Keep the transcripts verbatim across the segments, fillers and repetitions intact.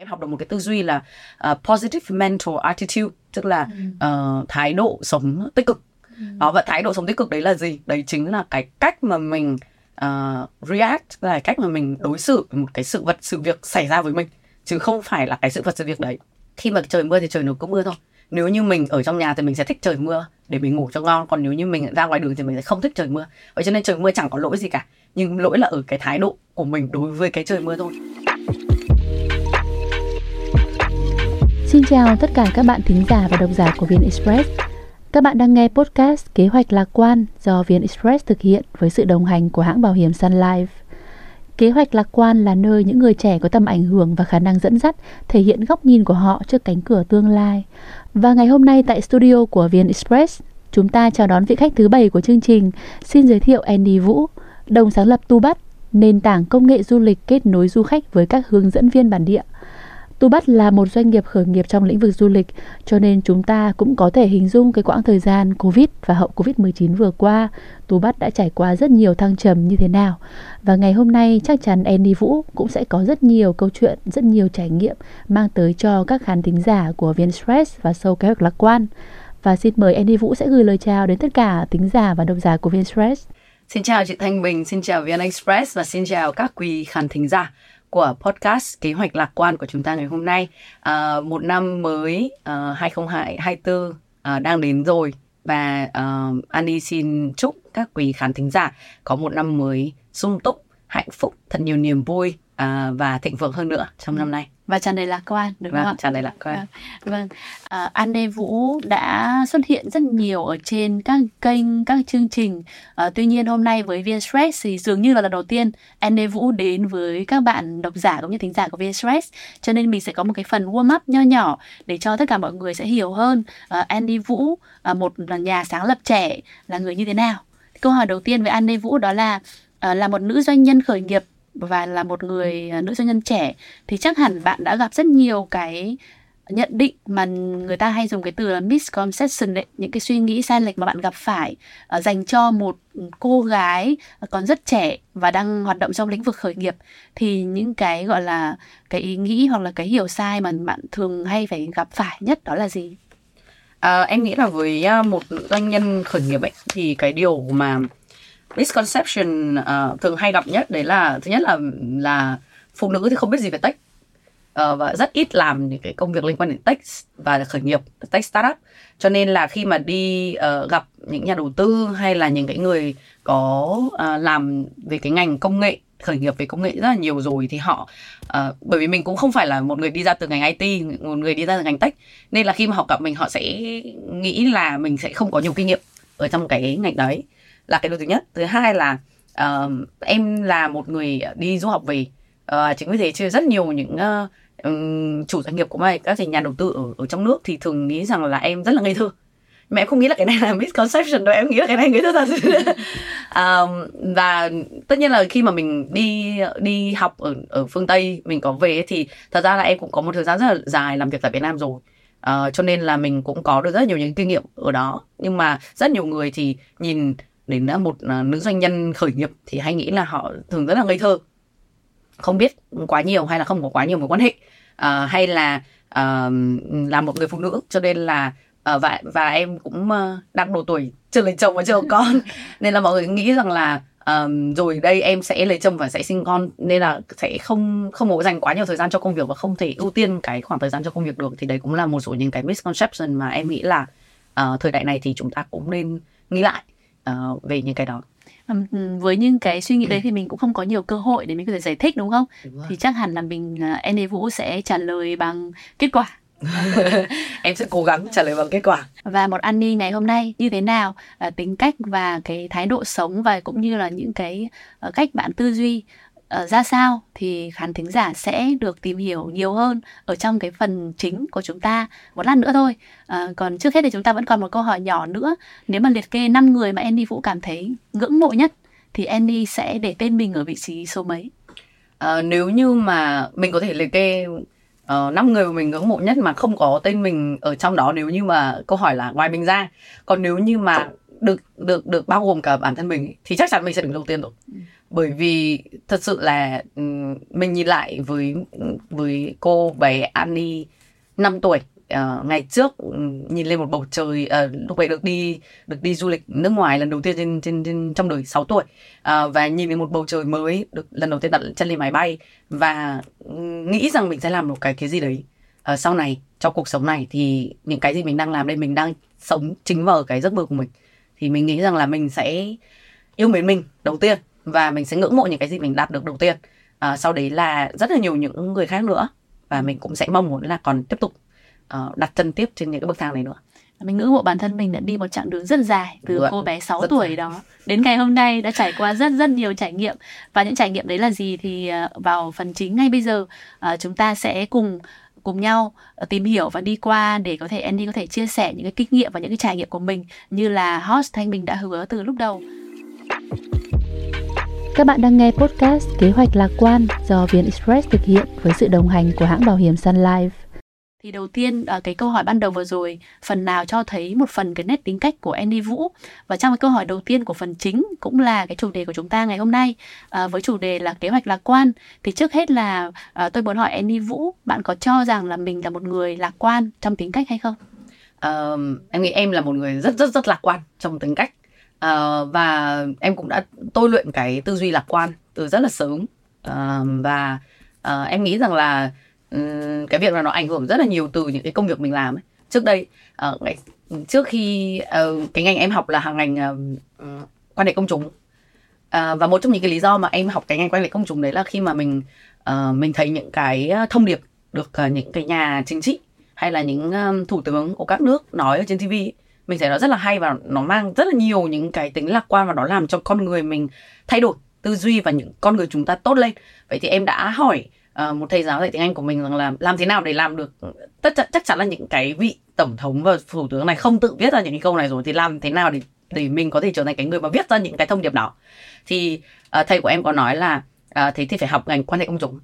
Em học được một cái tư duy là uh, positive mental attitude, tức là uh, thái độ sống tích cực. Đó, và thái độ sống tích cực đấy là gì? Đấy chính là cái cách mà mình uh, react, là cách mà mình đối xử với một cái sự vật, sự việc xảy ra với mình, chứ không phải là cái sự vật, sự việc đấy. Khi mà trời mưa thì trời nó cứ mưa thôi. Nếu như mình ở trong nhà thì mình sẽ thích trời mưa để mình ngủ cho ngon, còn nếu như mình ra ngoài đường thì mình sẽ không thích trời mưa. Vậy cho nên trời mưa chẳng có lỗi gì cả, nhưng lỗi là ở cái thái độ của mình đối với cái trời mưa thôi. Xin chào tất cả các bạn thính giả và độc giả của VnExpress. Các bạn đang nghe podcast Kế hoạch lạc quan do VnExpress thực hiện với sự đồng hành của hãng bảo hiểm Sun Life. Kế hoạch lạc quan là nơi những người trẻ có tầm ảnh hưởng và khả năng dẫn dắt thể hiện góc nhìn của họ trước cánh cửa tương lai. Và ngày hôm nay tại studio của VnExpress, chúng ta chào đón vị khách thứ bảy của chương trình. Xin giới thiệu Annie Vũ, đồng sáng lập Tubudd, nền tảng công nghệ du lịch kết nối du khách với các hướng dẫn viên bản địa. Tubudd là một doanh nghiệp khởi nghiệp trong lĩnh vực du lịch, cho nên chúng ta cũng có thể hình dung cái quãng thời gian Covid và hậu Covid mười chín vừa qua, Tubudd đã trải qua rất nhiều thăng trầm như thế nào. Và ngày hôm nay chắc chắn Annie Vũ cũng sẽ có rất nhiều câu chuyện, rất nhiều trải nghiệm mang tới cho các khán thính giả của VnExpress và show Kế hoạch lạc quan. Và xin mời Annie Vũ sẽ gửi lời chào đến tất cả thính giả và độc giả của VnExpress. Xin chào chị Thanh Bình, xin chào VnExpress và xin chào các quý khán thính giả của podcast Kế hoạch lạc quan của chúng ta ngày hôm nay. À, một năm mới à, hai không hai tư à, đang đến rồi và à, Annie xin chúc các quý khán thính giả có một năm mới sung túc, hạnh phúc, thật nhiều niềm vui à, và thịnh vượng hơn nữa trong năm nay. Và tràn đầy lạc quan, đúng vâng, không ạ? Tràn đầy lạc quan. À, vâng, à, Annie Vũ đã xuất hiện rất nhiều ở trên các kênh, các chương trình. À, tuy nhiên hôm nay với VnExpress thì dường như là lần đầu tiên Annie Vũ đến với các bạn độc giả cũng như thính giả của VnExpress. Cho nên mình sẽ có một cái phần warm up nho nhỏ để cho tất cả mọi người sẽ hiểu hơn à, Annie Vũ, à, một nhà sáng lập trẻ, là người như thế nào. Câu hỏi đầu tiên với Annie Vũ đó là à, là một nữ doanh nhân khởi nghiệp và là một người nữ doanh nhân trẻ thì chắc hẳn bạn đã gặp rất nhiều cái nhận định mà người ta hay dùng cái từ là misconception ấy, những cái suy nghĩ sai lệch mà bạn gặp phải uh, dành cho một cô gái còn rất trẻ và đang hoạt động trong lĩnh vực khởi nghiệp. Thì những cái gọi là cái ý nghĩ hoặc là cái hiểu sai mà bạn thường hay phải gặp phải nhất đó là gì? À, em nghĩ là với một doanh nhân khởi nghiệp ấy, thì cái điều mà misconception uh, thường hay gặp nhất đấy là thứ nhất là là phụ nữ thì không biết gì về tech uh, và rất ít làm những cái công việc liên quan đến tech và khởi nghiệp, tech startup, cho nên là khi mà đi uh, gặp những nhà đầu tư hay là những cái người có uh, làm về cái ngành công nghệ, khởi nghiệp về công nghệ rất là nhiều rồi thì họ uh, bởi vì mình cũng không phải là một người đi ra từ ngành i tê, một người đi ra từ ngành tech, nên là khi mà họ gặp mình họ sẽ nghĩ là mình sẽ không có nhiều kinh nghiệm ở trong cái ngành đấy, là cái điều thứ nhất. Thứ hai là uh, em là một người đi du học về, uh, chính vì thế chứ rất nhiều những uh, chủ doanh nghiệp của mình, các nhà đầu tư ở, ở trong nước thì thường nghĩ rằng là em rất là ngây thơ, nhưng mà em không nghĩ là cái này là misconception đâu, em nghĩ là cái này ngây thơ thật. uh, và tất nhiên là khi mà mình đi đi học ở ở phương Tây, mình có về thì thật ra là em cũng có một thời gian rất là dài làm việc tại Việt Nam rồi. Uh, cho nên là mình cũng có được rất nhiều những kinh nghiệm ở đó, nhưng mà rất nhiều người thì nhìn đến một nữ doanh nhân khởi nghiệp thì hay nghĩ là họ thường rất là ngây thơ, không biết quá nhiều hay là không có quá nhiều mối quan hệ, uh, hay là uh, là một người phụ nữ, cho nên là uh, và, và em cũng uh, đang độ tuổi chưa lấy chồng và chưa có con, nên là mọi người nghĩ rằng là um, rồi đây em sẽ lấy chồng và sẽ sinh con, nên là sẽ không không có dành quá nhiều thời gian cho công việc và không thể ưu tiên cái khoảng thời gian cho công việc được. Thì đấy cũng là một số những cái misconception mà em nghĩ là uh, thời đại này thì chúng ta cũng nên nghĩ lại Uh, về những cái đó. Với những cái suy nghĩ đấy thì mình cũng không có nhiều cơ hội để mình có thể giải thích, đúng không? Đúng thì chắc hẳn là mình uh, Annie Vũ sẽ trả lời bằng kết quả. Em sẽ cố gắng trả lời bằng kết quả. Và một Annie ngày hôm nay như thế nào, uh, tính cách và cái thái độ sống và cũng như là những cái uh, cách bạn tư duy uh, ra sao thì khán thính giả sẽ được tìm hiểu nhiều hơn ở trong cái phần chính của chúng ta một lát nữa thôi. À, còn trước hết thì chúng ta vẫn còn một câu hỏi nhỏ nữa. Nếu mà liệt kê năm người mà Annie Vũ cảm thấy ngưỡng mộ nhất thì Annie sẽ để tên mình ở vị trí số mấy? À, nếu như mà mình có thể liệt kê uh, năm người mà mình ngưỡng mộ nhất mà không có tên mình ở trong đó, nếu như mà câu hỏi là ngoài mình ra, còn nếu như mà được được được bao gồm cả bản thân mình thì chắc chắn mình sẽ đứng đầu tiên rồi. Bởi vì thật sự là mình nhìn lại với với cô bé Annie năm tuổi, uh, ngày trước nhìn lên một bầu trời, uh, lúc ấy được đi được đi du lịch nước ngoài lần đầu tiên trên trên, trên trong đời sáu tuổi, uh, và nhìn lên một bầu trời mới, được lần đầu tiên đặt chân lên máy bay và nghĩ rằng mình sẽ làm một cái cái gì đấy uh, sau này trong cuộc sống này. Thì những cái gì mình đang làm đây, mình đang sống chính vào cái giấc mơ của mình, thì mình nghĩ rằng là mình sẽ yêu mến mình đầu tiên và mình sẽ ngưỡng mộ những cái gì mình đạt được đầu tiên, à, sau đấy là rất là nhiều những người khác nữa, và mình cũng sẽ mong muốn là còn tiếp tục uh, đặt chân tiếp trên những cái bậc thang này nữa. Mình ngưỡng mộ bản thân mình đã đi một chặng đường rất dài từ Được. cô bé sáu rất tuổi dài. đó đến ngày hôm nay, đã trải qua rất rất nhiều trải nghiệm, và những trải nghiệm đấy là gì thì vào phần chính ngay bây giờ uh, chúng ta sẽ cùng cùng nhau tìm hiểu và đi qua, để có thể Annie có thể chia sẻ những cái kinh nghiệm và những cái trải nghiệm của mình như là host Thanh Bình đã hứa từ lúc đầu. Các bạn đang nghe podcast Kế hoạch lạc quan do VnExpress thực hiện với sự đồng hành của hãng bảo hiểm Sun Life. Thì đầu tiên, cái câu hỏi ban đầu vừa rồi phần nào cho thấy một phần cái nét tính cách của Annie Vũ. Và trong cái câu hỏi đầu tiên của phần chính cũng là cái chủ đề của chúng ta ngày hôm nay, à, với chủ đề là kế hoạch lạc quan. Thì trước hết là à, tôi muốn hỏi Annie Vũ, bạn có cho rằng là mình là một người lạc quan trong tính cách hay không? À, em nghĩ em là một người rất rất rất lạc quan trong tính cách. Uh, và em cũng đã tôi luyện cái tư duy lạc quan từ rất là sớm, uh, và uh, em nghĩ rằng là um, cái việc là nó ảnh hưởng rất là nhiều từ những cái công việc mình làm ấy. Trước đây uh, ngày, trước khi uh, cái ngành em học là ngành uh, quan hệ công chúng, uh, và một trong những cái lý do mà em học cái ngành quan hệ công chúng đấy là khi mà mình uh, mình thấy những cái thông điệp được uh, những cái nhà chính trị hay là những um, thủ tướng của các nước nói ở trên ti vi ấy. Mình thấy nó rất là hay và nó mang rất là nhiều những cái tính lạc quan, và nó làm cho con người mình thay đổi tư duy và những con người chúng ta tốt lên. Vậy thì em đã hỏi uh, một thầy giáo dạy tiếng Anh của mình rằng là làm thế nào để làm được, tất chắc chắn là những cái vị tổng thống và thủ tướng này không tự viết ra những cái câu này rồi, thì làm thế nào để, để mình có thể trở thành cái người mà viết ra những cái thông điệp đó. Thì uh, thầy của em có nói là uh, thế thì phải học ngành quan hệ công chúng.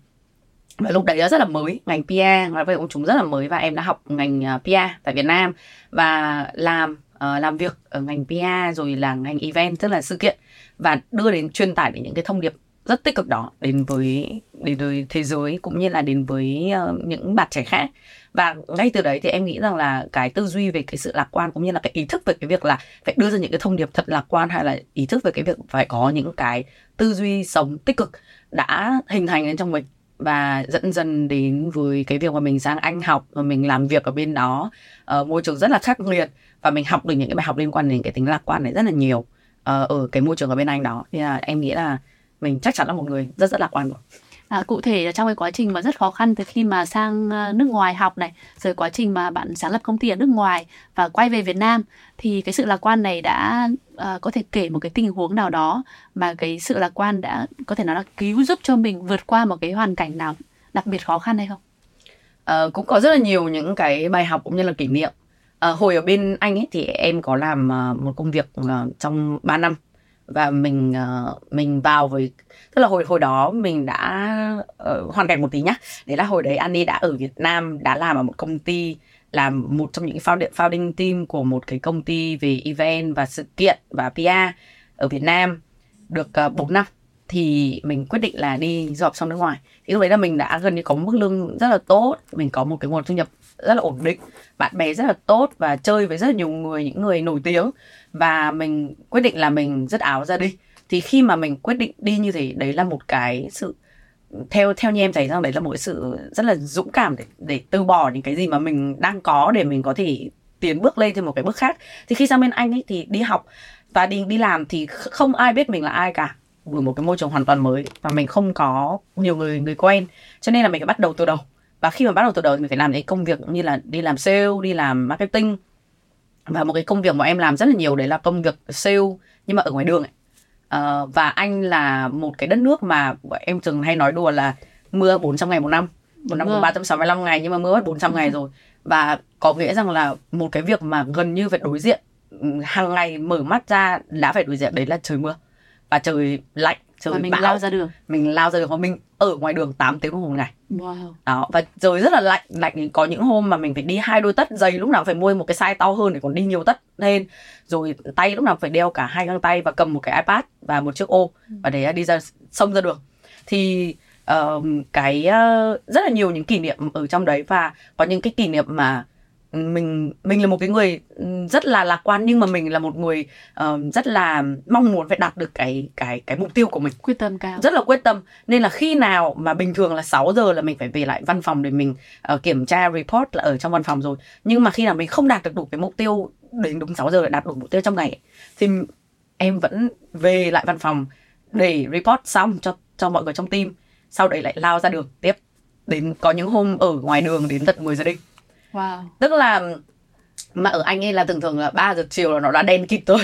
Và lúc đấy nó rất là mới, ngành pê e rờ, ngành về công chúng rất là mới, và em đã học ngành pê e rờ tại Việt Nam và làm uh, làm việc ở ngành pê e rờ rồi là ngành event, tức là sự kiện, và đưa đến truyền tải đến những cái thông điệp rất tích cực đó đến với đến với thế giới cũng như là đến với uh, những bạn trẻ khác. Và ngay từ đấy thì em nghĩ rằng là cái tư duy về cái sự lạc quan cũng như là cái ý thức về cái việc là phải đưa ra những cái thông điệp thật lạc quan, hay là ý thức về cái việc phải có những cái tư duy sống tích cực đã hình thành lên trong mình, và dẫn dần đến với cái việc mà mình sang Anh học và mình làm việc ở bên đó, uh, môi trường rất là khắc nghiệt, và mình học được những cái bài học liên quan đến cái tính lạc quan này rất là nhiều uh, ở cái môi trường ở bên Anh đó. Nên là em nghĩ là mình chắc chắn là một người rất rất lạc quan rồi. À, cụ thể là trong cái quá trình mà rất khó khăn từ khi mà sang nước ngoài học này, rồi quá trình mà bạn sáng lập công ty ở nước ngoài và quay về Việt Nam, thì cái sự lạc quan này đã à, có thể kể một cái tình huống nào đó mà cái sự lạc quan đã có thể nói là cứu giúp cho mình vượt qua một cái hoàn cảnh nào đặc biệt khó khăn hay không? À, cũng có rất là nhiều những cái bài học cũng như là kỷ niệm. À, hồi ở bên Anh ấy, thì em có làm một công việc trong ba năm. Và mình mình vào với, tức là hồi hồi đó mình đã uh, hoàn cảnh một tí nhá. Đấy là hồi đấy Annie đã ở Việt Nam, đã làm ở một công ty, làm một trong những founding, founding team của một cái công ty về event và sự kiện và pê e rờ ở Việt Nam được uh, bốn năm. Thì mình quyết định là đi du học sang nước ngoài. Thì lúc đấy là mình đã gần như có mức lương rất là tốt, mình có một cái nguồn thu nhập rất là ổn định, bạn bè rất là tốt và chơi với rất là nhiều người, những người nổi tiếng. Và mình quyết định là mình dứt áo ra đi. Thì khi mà mình quyết định đi như thế, đấy là một cái sự, theo theo như em thấy rằng đấy là một cái sự rất là dũng cảm để, để từ bỏ những cái gì mà mình đang có để mình có thể tiến bước lên thêm một cái bước khác. Thì khi sang bên Anh ấy thì đi học và đi, đi làm thì không ai biết mình là ai cả, với một cái môi trường hoàn toàn mới và mình không có nhiều người người quen, cho nên là mình phải bắt đầu từ đầu. Và khi mà bắt đầu từ đầu thì mình phải làm những công việc như là đi làm sale, đi làm marketing. Và một cái công việc mà em làm rất là nhiều đấy là công việc sale nhưng mà ở ngoài đường ấy. À, và Anh là một cái đất nước mà em thường hay nói đùa là mưa bốn trăm ngày một năm, một năm có ba trăm sáu mươi lăm ngày nhưng mà mưa mất bốn trăm ngày rồi. Và có nghĩa rằng là một cái việc mà gần như phải đối diện hàng ngày, mở mắt ra đã phải đối diện đấy là trời mưa và trời lạnh, trời và mình bão. lao ra đường mình lao ra đường và mình ở ngoài đường tám tiếng một ngày. Wow. Đó, và trời rất là lạnh lạnh, có những hôm mà mình phải đi hai đôi tất, giày lúc nào phải mua một cái size to hơn để còn đi nhiều tất lên, rồi tay lúc nào phải đeo cả hai găng tay và cầm một cái iPad và một chiếc ô và để đi ra xông ra đường. Thì uh, cái uh, rất là nhiều những kỷ niệm ở trong đấy, và có những cái kỷ niệm mà mình mình là một cái người rất là lạc quan, nhưng mà mình là một người uh, rất là mong muốn phải đạt được cái cái cái mục tiêu của mình, quyết tâm cao, rất là quyết tâm. Nên là khi nào mà bình thường là sáu giờ là mình phải về lại văn phòng để mình uh, kiểm tra report là ở trong văn phòng rồi, nhưng mà khi nào mình không đạt được đủ cái mục tiêu đến đúng sáu giờ để đạt đủ mục tiêu trong ngày ấy, thì em vẫn về lại văn phòng để report xong cho cho mọi người trong team, sau đấy lại lao ra đường tiếp, đến có những hôm ở ngoài đường đến tận mười giờ đêm. Wow. Tức là mà ở Anh ấy là thường thường là ba giờ chiều là nó đã đen kịt rồi.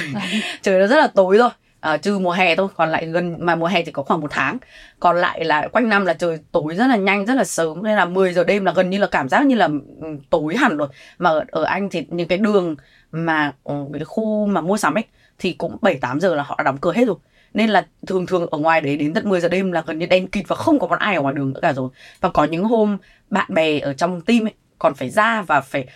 Trời nó rất là tối rồi, à, trừ mùa hè thôi, còn lại gần mà mùa hè chỉ có khoảng một tháng, còn lại là quanh năm là trời tối rất là nhanh, rất là sớm. Nên là mười giờ đêm là gần như là cảm giác như là tối hẳn rồi. Mà ở, ở Anh thì những cái đường mà cái khu mà mua sắm ấy thì cũng bảy tám giờ là họ đã đóng cửa hết rồi. Nên là thường thường ở ngoài đấy đến tận mười giờ đêm là gần như đen kịt và không có một ai ở ngoài đường nữa cả rồi. Và có những hôm bạn bè ở trong team ấy còn phải ra và phải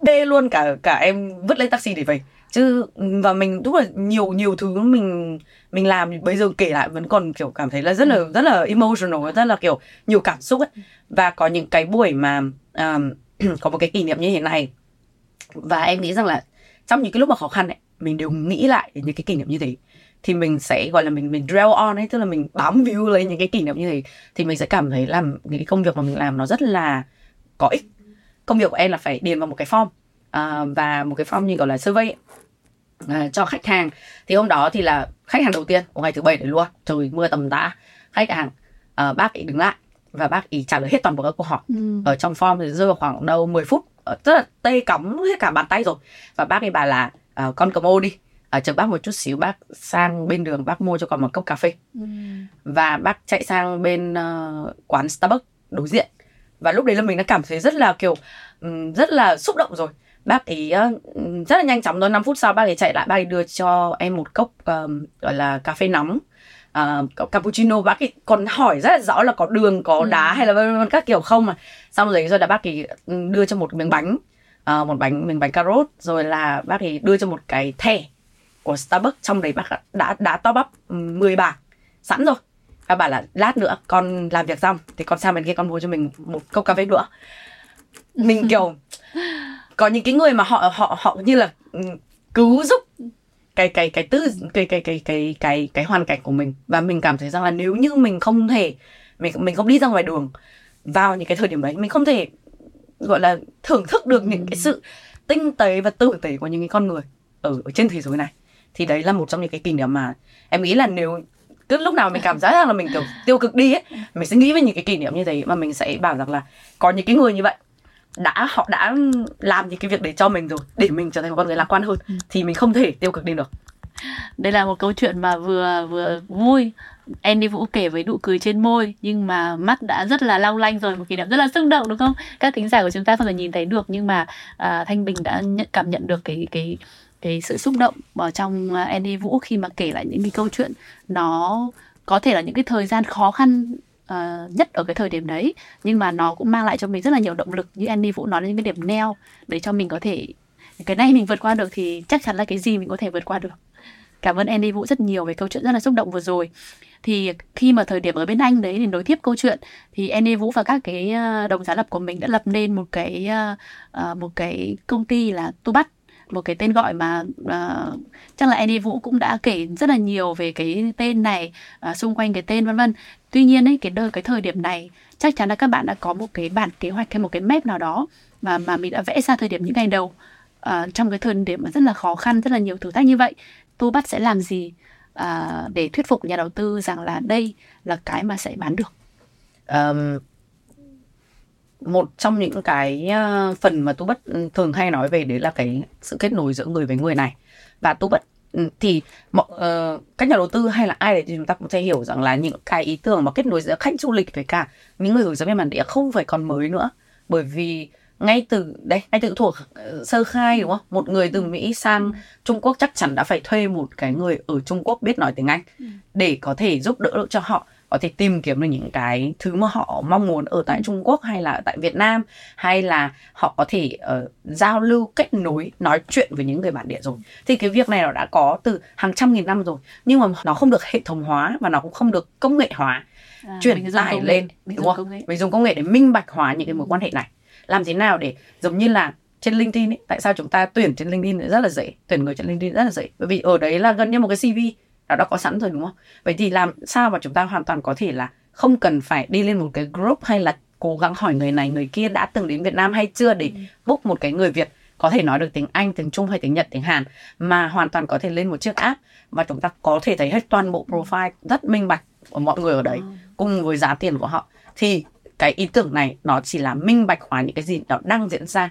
bê luôn cả cả em vứt lên taxi để về. Chứ và mình đúng là nhiều nhiều thứ mình mình làm bây giờ kể lại vẫn còn kiểu cảm thấy là rất là rất là emotional, rất là kiểu nhiều cảm xúc ấy. Và có những cái buổi mà um, có một cái kỷ niệm như thế này, và em nghĩ rằng là trong những cái lúc mà khó khăn ấy, mình đều nghĩ lại những cái kỷ niệm như thế, thì mình sẽ gọi là mình mình dwell on ấy, tức là mình bám víu lấy những cái kỷ niệm như thế, thì mình sẽ cảm thấy làm những cái công việc mà mình làm nó rất là có ích. Công việc của em là phải điền vào một cái form, à, và một cái form như gọi là survey à, cho khách hàng. Thì hôm đó thì là khách hàng đầu tiên của ngày thứ bảy đấy luôn, trời mưa tầm tã. Khách hàng à, bác ấy đứng lại và bác ấy trả lời hết toàn bộ các câu hỏi ừ. ở trong form thì rơi vào khoảng đâu mười phút, tức là tê cắm hết cả bàn tay rồi. Và bác ấy bảo là à, con cầm ô đi, à, chờ bác một chút xíu, bác sang bên đường bác mua cho con một cốc cà phê. ừ. Và bác chạy sang bên uh, quán Starbucks đối diện. Và lúc đấy là mình đã cảm thấy rất là kiểu rất là xúc động rồi. Bác ấy rất là nhanh chóng thôi, năm phút sau bác ấy chạy lại, bác ấy đưa cho em một cốc um, gọi là cà phê nóng uh, cappuccino. Bác ấy còn hỏi rất là rõ là có đường, có ừ. đá hay là các kiểu không. Mà xong rồi rồi là bác ấy đưa cho một miếng bánh, uh, một bánh miếng bánh cà rốt, rồi là bác ấy đưa cho một cái thẻ của Starbucks, trong đấy bác đã đã top up mười bảng sẵn rồi. Và bảo là lát nữa con làm việc xong thì con sang bên kia con mua cho mình một cốc cà phê nữa. Mình kiểu có những cái người mà họ họ họ như là cứu giúp cái cái cái tư cái cái cái cái cái cái hoàn cảnh của mình. Và mình cảm thấy rằng là nếu như mình không thể mình mình không đi ra ngoài đường vào những cái thời điểm đấy, mình không thể gọi là thưởng thức được những cái sự tinh tế và tử tế của những cái con người ở, ở trên thế giới này. Thì đấy là một trong những cái kỷ niệm mà em nghĩ là nếu cứ lúc nào mình cảm giác rằng là mình kiểu tiêu cực đi ấy, mình sẽ nghĩ về những cái kỷ niệm như thế, mà mình sẽ bảo rằng là có những cái người như vậy đã họ đã làm những cái việc để cho mình rồi, để mình trở thành một con người lạc quan hơn, thì mình không thể tiêu cực đi được. Đây là một câu chuyện mà vừa vừa vui, Annie Vũ kể với nụ cười trên môi, nhưng mà mắt đã rất là long lanh rồi, một kỷ niệm rất là xúc động, đúng không? Các thính giả của chúng ta không thể nhìn thấy được, nhưng mà à, Thanh Bình đã nhận, cảm nhận được cái cái cái sự xúc động ở trong Annie Vũ khi mà kể lại những cái câu chuyện nó có thể là những cái thời gian khó khăn uh, nhất ở cái thời điểm đấy, nhưng mà nó cũng mang lại cho mình rất là nhiều động lực, như Annie Vũ nói đến cái điểm neo để cho mình có thể cái này mình vượt qua được thì chắc chắn là cái gì mình có thể vượt qua được. Cảm ơn Annie Vũ rất nhiều về câu chuyện rất là xúc động vừa rồi. Thì khi mà thời điểm ở bên Anh đấy thì nối tiếp câu chuyện, thì Annie Vũ và các cái đồng sáng lập của mình đã lập nên một cái uh, một cái công ty là Tubudd, một cái tên gọi mà uh, chắc là Annie Vũ cũng đã kể rất là nhiều về cái tên này, uh, xung quanh cái tên vân vân. Tuy nhiên ấy, cái đợt cái thời điểm này chắc chắn là các bạn đã có một cái bản kế hoạch hay một cái map nào đó mà mà mình đã vẽ ra thời điểm những ngày đầu, uh, trong cái thời điểm mà rất là khó khăn, rất là nhiều thử thách như vậy, Tubudd sẽ làm gì uh, để thuyết phục nhà đầu tư rằng là đây là cái mà sẽ bán được. Um... Một trong những cái phần mà Tubudd thường hay nói về đấy là cái sự kết nối giữa người với người này. Và Tubudd thì mọi, uh, các nhà đầu tư hay là ai đấy thì chúng ta cũng sẽ hiểu rằng là những cái ý tưởng mà kết nối giữa khách du lịch với cả những người hướng dẫn bên bản địa không phải còn mới nữa. Bởi vì ngay từ đây, ngay từ thuộc uh, sơ khai, đúng không? Một người từ Mỹ sang Trung Quốc chắc chắn đã phải thuê một cái người ở Trung Quốc biết nói tiếng Anh để có thể giúp đỡ cho họ có thể tìm kiếm được những cái thứ mà họ mong muốn ở tại Trung Quốc hay là tại Việt Nam, hay là họ có thể uh, giao lưu, kết nối, nói chuyện với những người bản địa rồi. Thì cái việc này nó đã có từ hàng trăm nghìn năm rồi, nhưng mà nó không được hệ thống hóa và nó cũng không được công nghệ hóa. À, truyền tải lên, mình đúng không? Mình dùng công nghệ để minh bạch hóa những cái mối quan hệ này. Làm thế nào để giống như là trên LinkedIn ấy, tại sao chúng ta tuyển trên LinkedIn rất là dễ, tuyển người trên LinkedIn rất là dễ, bởi vì ở đấy là gần như một cái xê vê đã, đã có sẵn rồi, đúng không? Vậy thì làm sao mà chúng ta hoàn toàn có thể là không cần phải đi lên một cái group hay là cố gắng hỏi người này người kia đã từng đến Việt Nam hay chưa để ừ. book một cái người Việt có thể nói được tiếng Anh, tiếng Trung hay tiếng Nhật, tiếng Hàn, mà hoàn toàn có thể lên một chiếc app mà chúng ta có thể thấy hết toàn bộ profile rất minh bạch của mọi người ở đấy cùng với giá tiền của họ. Thì cái ý tưởng này nó chỉ là minh bạch hóa những cái gì nó đang diễn ra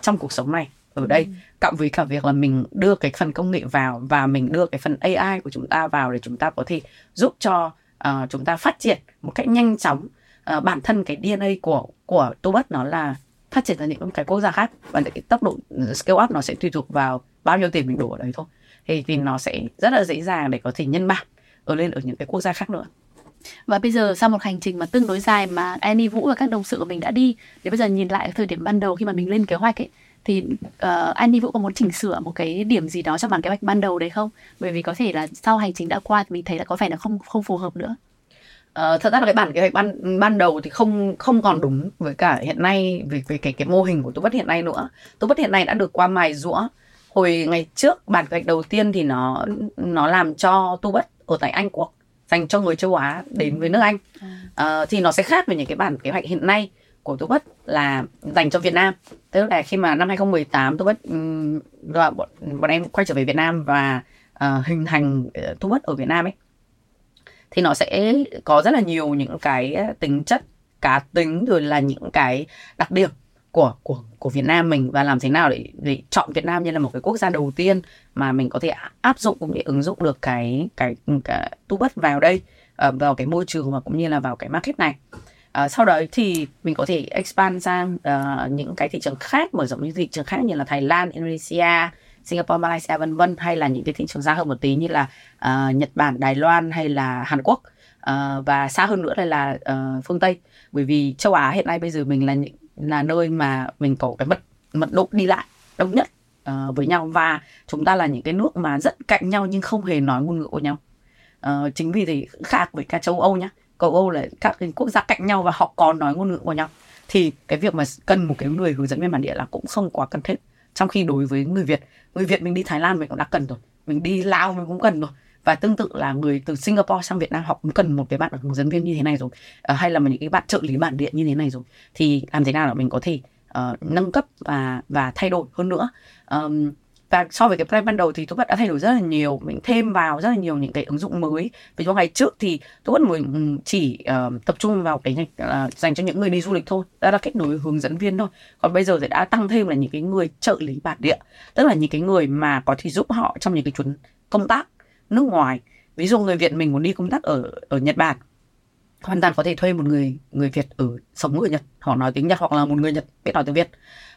trong cuộc sống này ở đây, cộng với cả việc là mình đưa cái phần công nghệ vào và mình đưa cái phần a i của chúng ta vào để chúng ta có thể giúp cho uh, chúng ta phát triển một cách nhanh chóng. Uh, bản thân cái đê en a của của Tubudd nó là phát triển ra những cái quốc gia khác, và cái tốc độ scale up nó sẽ tùy thuộc vào bao nhiêu tiền mình đổ ở đấy thôi. Thì, thì nó sẽ rất là dễ dàng để có thể nhân bản ở lên ở những cái quốc gia khác nữa. Và bây giờ sau một hành trình mà tương đối dài mà Annie Vũ và các đồng sự của mình đã đi, để bây giờ nhìn lại thời điểm ban đầu khi mà mình lên kế hoạch ấy, thì uh, Annie Vũ có muốn chỉnh sửa một cái điểm gì đó trong bản kế hoạch ban đầu đấy không? Bởi vì có thể là sau hành trình đã qua thì mình thấy là có vẻ là không không phù hợp nữa. Uh, thật ra là cái bản kế hoạch ban ban đầu thì không không còn đúng với cả hiện nay, về về cái cái mô hình của Tubudd hiện nay nữa. Tubudd hiện nay đã được qua mài giũa. Hồi ngày trước bản kế hoạch đầu tiên thì nó nó làm cho Tubudd ở tại Anh Quốc, dành cho người châu Á đến với nước Anh. À, thì nó sẽ khác với những cái bản kế hoạch hiện nay của Tubudd là dành cho Việt Nam. Tức là khi mà năm hai không một tám Tubudd um, bọn, bọn em quay trở về Việt Nam và uh, hình thành uh, Tubudd ở Việt Nam ấy, thì nó sẽ có rất là nhiều những cái tính chất cá tính rồi là những cái đặc điểm của của của Việt Nam mình, và làm thế nào để, để chọn Việt Nam như là một cái quốc gia đầu tiên mà mình có thể áp dụng cũng như ứng dụng được cái cái, cái Tubudd vào đây, vào cái môi trường và cũng như là vào cái market này. À, sau đó thì mình có thể expand sang uh, những cái thị trường khác, mở rộng những thị trường khác như là Thái Lan, Indonesia, Singapore, Malaysia vân vân, hay là những cái thị trường xa hơn một tí như là uh, Nhật Bản, Đài Loan hay là Hàn Quốc, uh, và xa hơn nữa là uh, phương Tây, bởi vì châu Á hiện nay bây giờ mình là những là nơi mà mình có cái mật mật độ đi lại đông nhất uh, với nhau, và chúng ta là những cái nước mà rất cạnh nhau nhưng không hề nói ngôn ngữ của nhau. Uh, chính vì thì khác với cả châu Âu nhá, châu Âu là các cái quốc gia cạnh nhau và họ còn nói ngôn ngữ của nhau, thì cái việc mà cần một cái người hướng dẫn viên bản địa là cũng không quá cần thiết. Trong khi đối với người Việt, người Việt mình đi Thái Lan mình cũng đã cần rồi, mình đi Lào mình cũng cần rồi, và tương tự là người từ Singapore sang Việt Nam họ cũng cần một cái bạn hướng dẫn viên như thế này rồi, à, hay là những cái bạn trợ lý bản địa như thế này rồi. Thì làm thế nào là mình có thể uh, nâng cấp và và thay đổi hơn nữa. Um, và so với cái plan ban đầu thì Tubudd đã thay đổi rất là nhiều, mình thêm vào rất là nhiều những cái ứng dụng mới. Vì trong ngày trước thì Tubudd mình chỉ uh, tập trung vào cái uh, dành cho những người đi du lịch thôi, đó là kết nối hướng dẫn viên thôi. Còn bây giờ thì đã tăng thêm là những cái người trợ lý bản địa, tức là những cái người mà có thể giúp họ trong những cái chuyến công tác nước ngoài. Ví dụ người Việt mình muốn đi công tác ở ở Nhật Bản, hoàn toàn có thể thuê một người người Việt ở sống ở Nhật, họ nói tiếng Nhật, hoặc là một người Nhật biết nói tiếng Việt,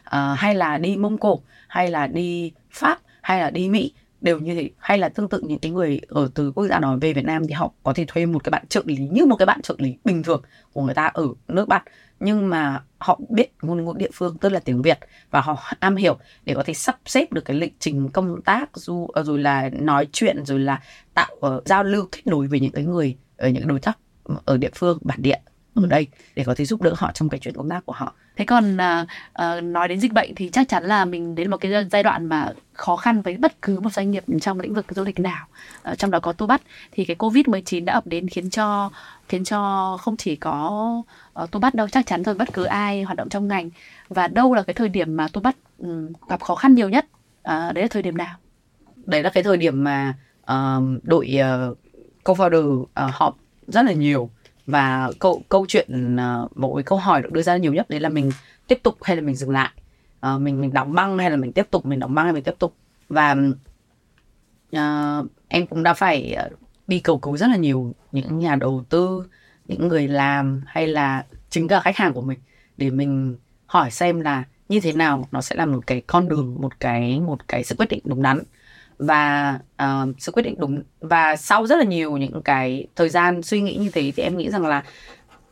à, hay là đi Mông Cổ, hay là đi Pháp, hay là đi Mỹ, đều như thế. Hay là tương tự những cái người ở từ quốc gia đó về Việt Nam thì họ có thể thuê một cái bạn trợ lý như một cái bạn trợ lý bình thường của người ta ở nước bạn, nhưng mà họ biết ngôn ngữ địa phương tức là tiếng Việt, và họ am hiểu để có thể sắp xếp được cái lịch trình công tác, dù, rồi là nói chuyện, rồi là tạo uh, giao lưu kết nối với những cái người ở những đối tác ở địa phương bản địa ở đây để có thể giúp đỡ họ trong cái chuyện công tác của họ. Thế còn uh, uh, nói đến dịch bệnh thì chắc chắn là mình đến một cái giai đoạn mà khó khăn với bất cứ một doanh nghiệp trong lĩnh vực du lịch nào, uh, trong đó có Tubudd. Thì cái covid mười chín đã ập đến khiến cho khiến cho không chỉ có uh, Tubudd đâu, chắc chắn rồi, bất cứ ai hoạt động trong ngành. Và đâu là cái thời điểm mà Tubudd um, gặp khó khăn nhiều nhất? Uh, đấy là thời điểm nào? Đấy là cái thời điểm mà uh, đội uh, co-founder uh, họp rất là nhiều, và câu câu chuyện uh, một cái câu hỏi được đưa ra nhiều nhất đấy là mình tiếp tục hay là mình dừng lại, uh, mình mình đóng băng hay là mình tiếp tục, mình đóng băng hay mình tiếp tục. Và uh, em cũng đã phải uh, đi cầu cứu rất là nhiều những nhà đầu tư, những người làm hay là chính cả khách hàng của mình, để mình hỏi xem là như thế nào nó sẽ là một cái con đường, một cái một cái sự quyết định đúng đắn. Và uh, sự quyết định đúng. Và sau rất là nhiều những cái thời gian suy nghĩ như thế thì em nghĩ rằng là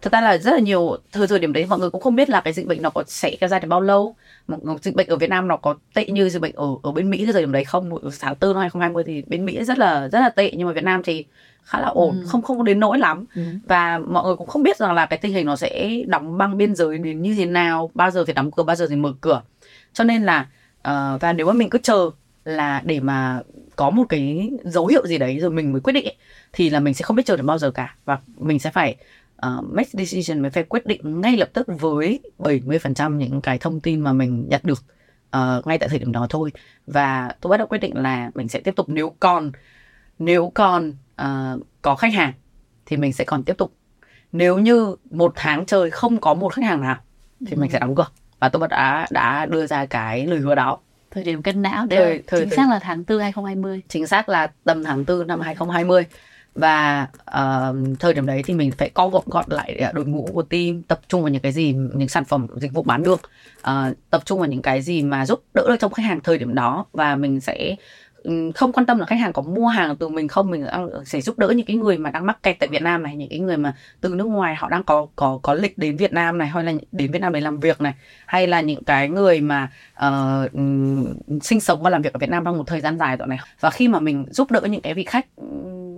thật ra là rất là nhiều thời thời điểm đấy mọi người cũng không biết là cái dịch bệnh nó có sẽ kéo dài đến bao lâu. Dịch bệnh ở Việt Nam nó có tệ như dịch bệnh ở ở bên Mỹ thời điểm đấy không? Tháng tư năm hai không hai không thì bên Mỹ rất là rất là tệ, nhưng mà Việt Nam thì khá là ổn, ừ. không không đến nỗi lắm. Ừ. Và mọi người cũng không biết rằng là cái tình hình nó sẽ đóng băng biên giới đến như thế nào, bao giờ phải đóng cửa, bao giờ thì mở cửa. Cho nên là uh, và nếu mà mình cứ chờ là để mà có một cái dấu hiệu gì đấy rồi mình mới quyết định ấy, thì là mình sẽ không biết chờ đến bao giờ cả, và mình sẽ phải Uh, make decision, mới phải quyết định ngay lập tức với bảy mươi phần trăm những cái thông tin mà mình nhận được uh, ngay tại thời điểm đó thôi. Và tôi bắt đầu quyết định là mình sẽ tiếp tục, nếu còn nếu còn uh, có khách hàng thì mình sẽ còn tiếp tục. Nếu như một tháng trời không có một khách hàng nào thì ừ. mình sẽ đóng cửa. Và tôi đã đã đưa ra cái lời hứa đó. Thời điểm cân não đấy, thời, thời, chính thời, xác là tháng tư hai không hai không. Chính xác là tầm tháng tư năm hai không hai không. Và uh, thời điểm đấy thì mình phải co gọn gọn lại đội ngũ của team, tập trung vào những cái gì, những sản phẩm dịch vụ bán được, uh, tập trung vào những cái gì mà giúp đỡ được trong khách hàng thời điểm đó. Và mình sẽ um, không quan tâm là khách hàng có mua hàng từ mình không, mình sẽ giúp đỡ những cái người mà đang mắc kẹt tại Việt Nam này, những cái người mà từ nước ngoài họ đang có có có lịch đến Việt Nam này, hay là đến Việt Nam để làm việc này, hay là những cái người mà uh, sinh sống và làm việc ở Việt Nam trong một thời gian dài rồi này. Và khi mà mình giúp đỡ những cái vị khách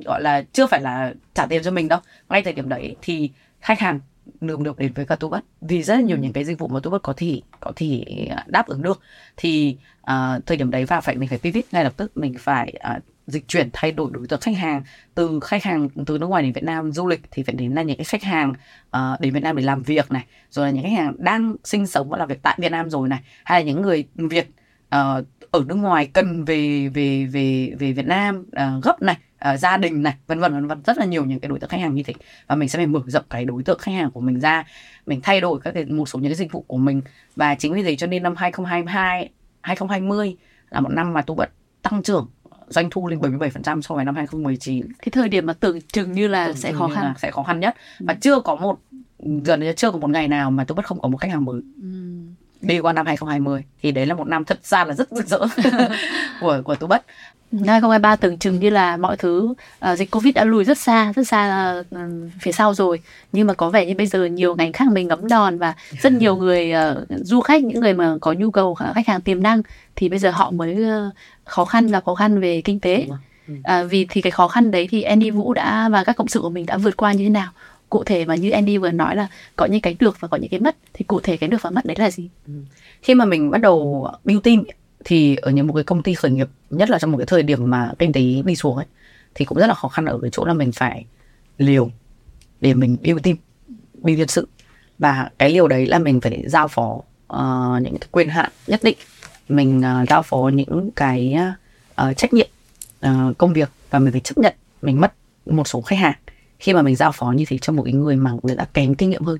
gọi là chưa phải là trả tiền cho mình đâu, ngay thời điểm đấy thì khách hàng lường được đến với cả Tubudd, vì rất là nhiều những cái dịch vụ mà Tubudd có thể có thể đáp ứng được. Thì uh, thời điểm đấy và phải mình phải pivot ngay lập tức, mình phải uh, dịch chuyển, thay đổi đối tượng khách hàng, từ khách hàng từ nước ngoài đến Việt Nam du lịch thì phải đến là những cái khách hàng uh, đến Việt Nam để làm việc này, rồi là những khách hàng đang sinh sống và làm việc tại Việt Nam rồi này, hay là những người Việt uh, ở nước ngoài cần về về về về Việt Nam uh, gấp này, Uh, gia đình này, vân vân vân vân, rất là nhiều những cái đối tượng khách hàng như thế. Và mình sẽ phải mở rộng cái đối tượng khách hàng của mình ra, mình thay đổi các cái một số những cái dịch vụ của mình. Và chính vì thế cho nên năm hai không hai hai, hai không hai không là một năm mà Tubudd tăng trưởng doanh thu lên bảy mươi bảy phần trăm so với năm hai không một chín. Cái thời điểm mà tưởng chừng như là tưởng sẽ khó khăn, sẽ khó khăn nhất, và ừ. chưa có một gần như chưa có một ngày nào mà Tubudd không có một khách hàng mới. Ừ. Đi qua năm hai không hai không thì đấy là một năm thật ra là rất rực rỡ của của Tubudd. Năm hai không hai ba tưởng chừng như là mọi thứ uh, dịch Covid đã lùi rất xa, rất xa uh, phía sau rồi, nhưng mà có vẻ như bây giờ nhiều ngành khác mình ngấm đòn, và rất nhiều người uh, du khách, những người mà có nhu cầu khách hàng tiềm năng thì bây giờ họ mới uh, khó khăn là khó khăn về kinh tế. Uh, vì thì cái khó khăn đấy thì Annie Vũ đã và các cộng sự của mình đã vượt qua như thế nào? Cụ thể mà như Annie vừa nói là có những cái được và có những cái mất, thì cụ thể cái được và mất đấy là gì? Ừ. Khi mà mình bắt đầu build team thì ở những một cái công ty khởi nghiệp, nhất là trong một cái thời điểm mà kinh tế đi xuống ấy, thì cũng rất là khó khăn ở cái chỗ là mình phải liều để mình build team, build nhân sự. Và cái liều đấy là mình phải giao phó uh, những cái quyền hạn nhất định, mình uh, giao phó những cái uh, trách nhiệm uh, công việc, và mình phải chấp nhận mình mất một số khách hàng khi mà mình giao phó như thế cho một cái người mà người đã kém kinh nghiệm hơn.